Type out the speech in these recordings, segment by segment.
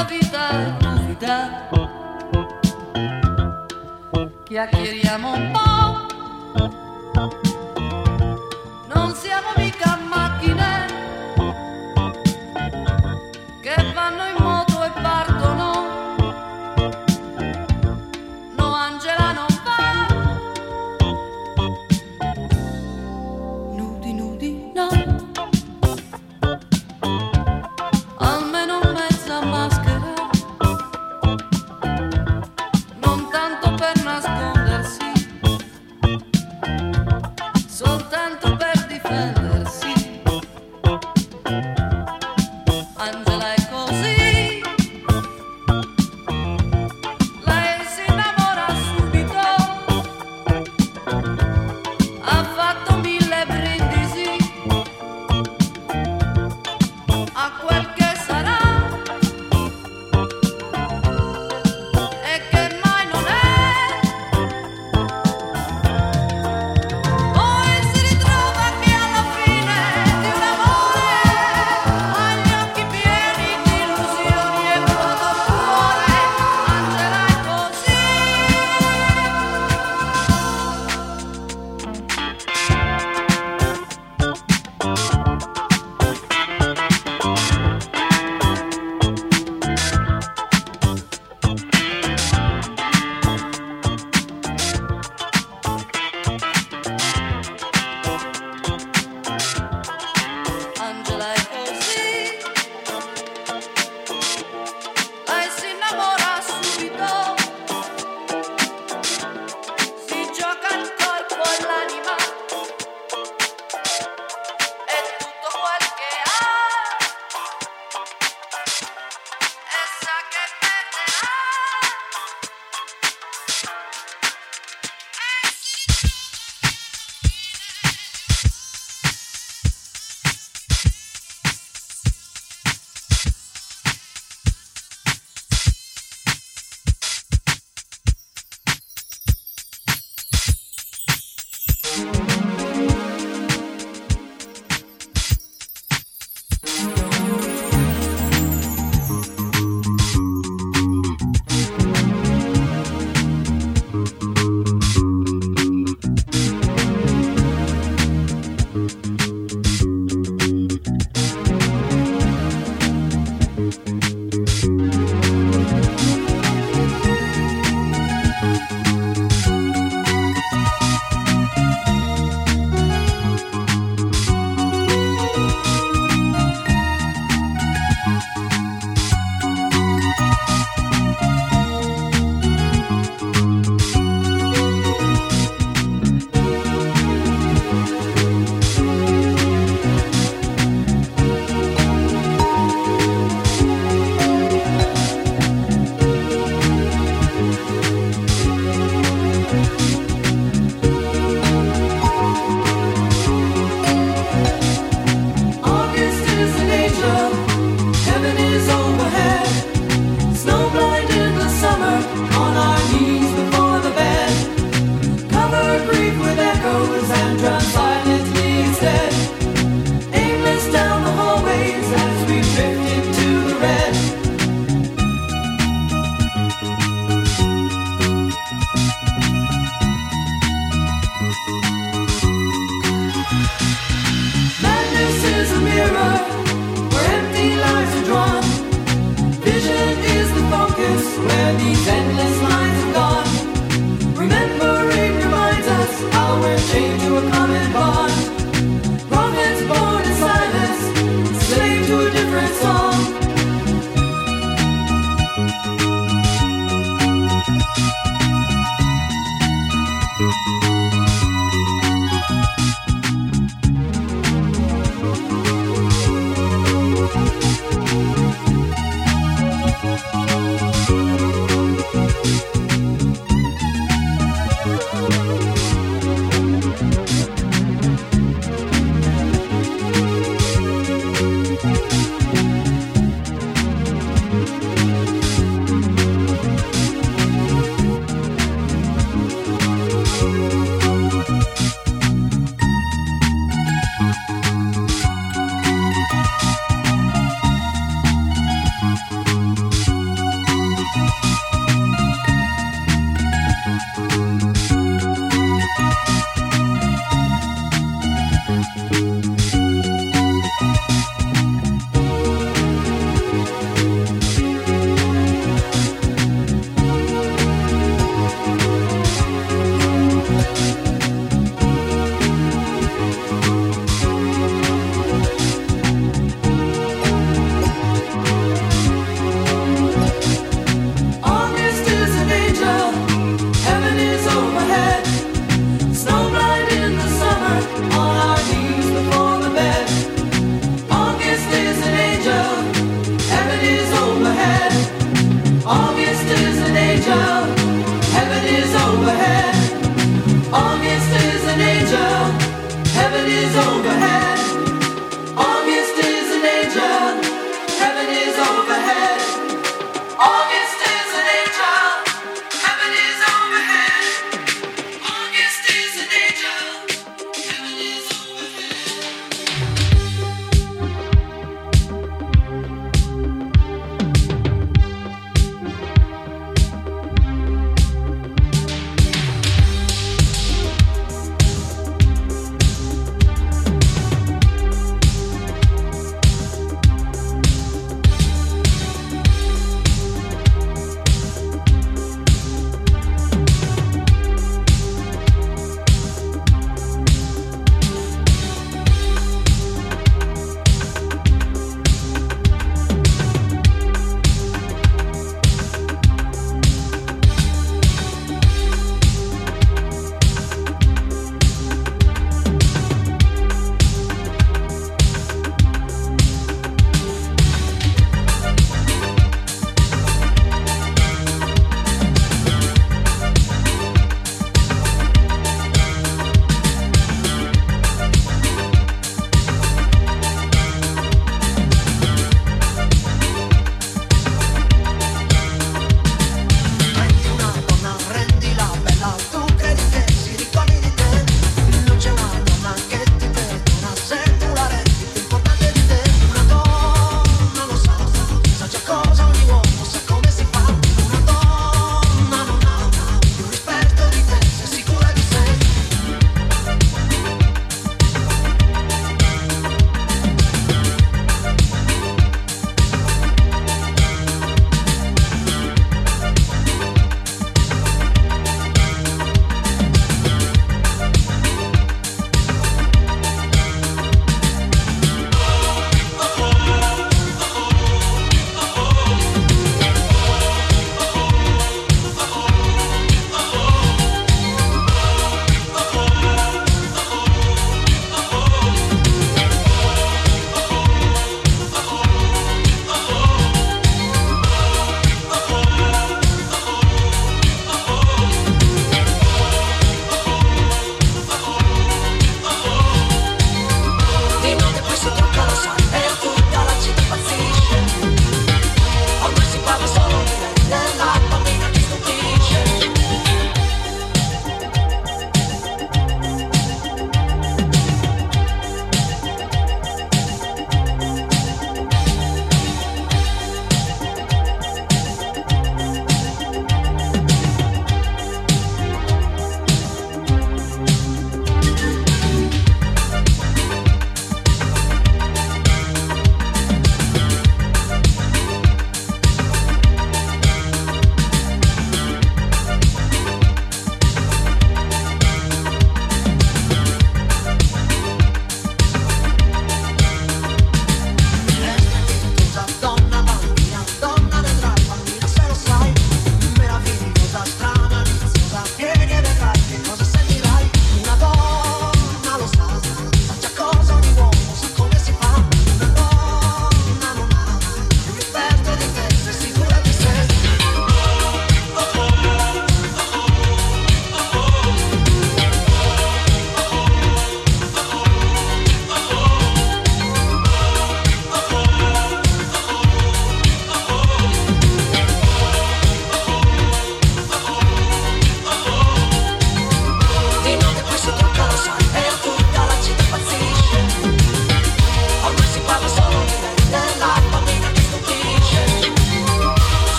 la vita novità. Chiacchieriamo un po', non siamo mica macchine che vanno in moto e partono. No, Angela non va. Nudi, nudi, no. Almeno mezza maschera, non tanto per nascondersi, soltanto per difendersi. Angela è così, lei si innamora subito, ha fatto 1000 brindisi a quel che sarà e che mai non è. Poi si ritrova che alla fine di un amore ha gli occhi pieni di illusioni e poco cuore. Angela è così. Angela è così, lei si innamora subito, si gioca il corpo e l'anima, è tutto quel che ha, e sa che perderà.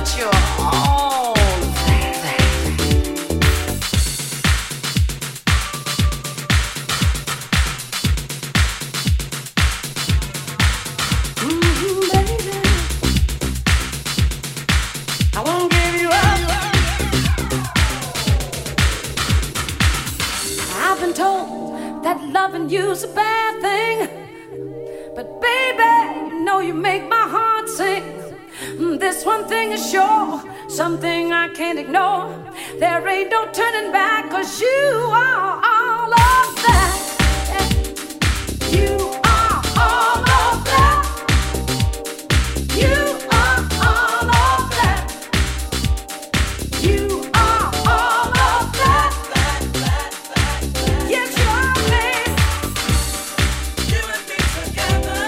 that you're all there. Mm-hmm, baby, I won't give you up. I've been told that loving you's a bad thing, but baby, you know you make my heart sing. This one thing is sure, something I can't ignore. There ain't no turning back, 'cause you are all of that. You are all of that. You are all of that. You are all of that. Yes, you are, babe. You and me together.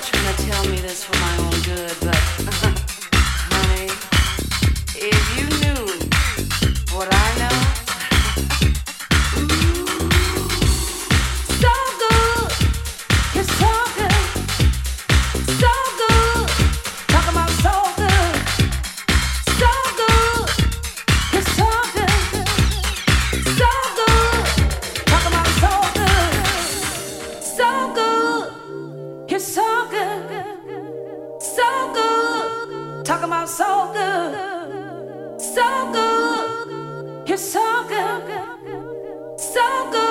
Trying to tell me this for my own good, but honey, if you knew what I know, so good, you're so good, talking about so good, you're so good, talking about so good, you're so. Talking about so good, so good, you're so good, so good.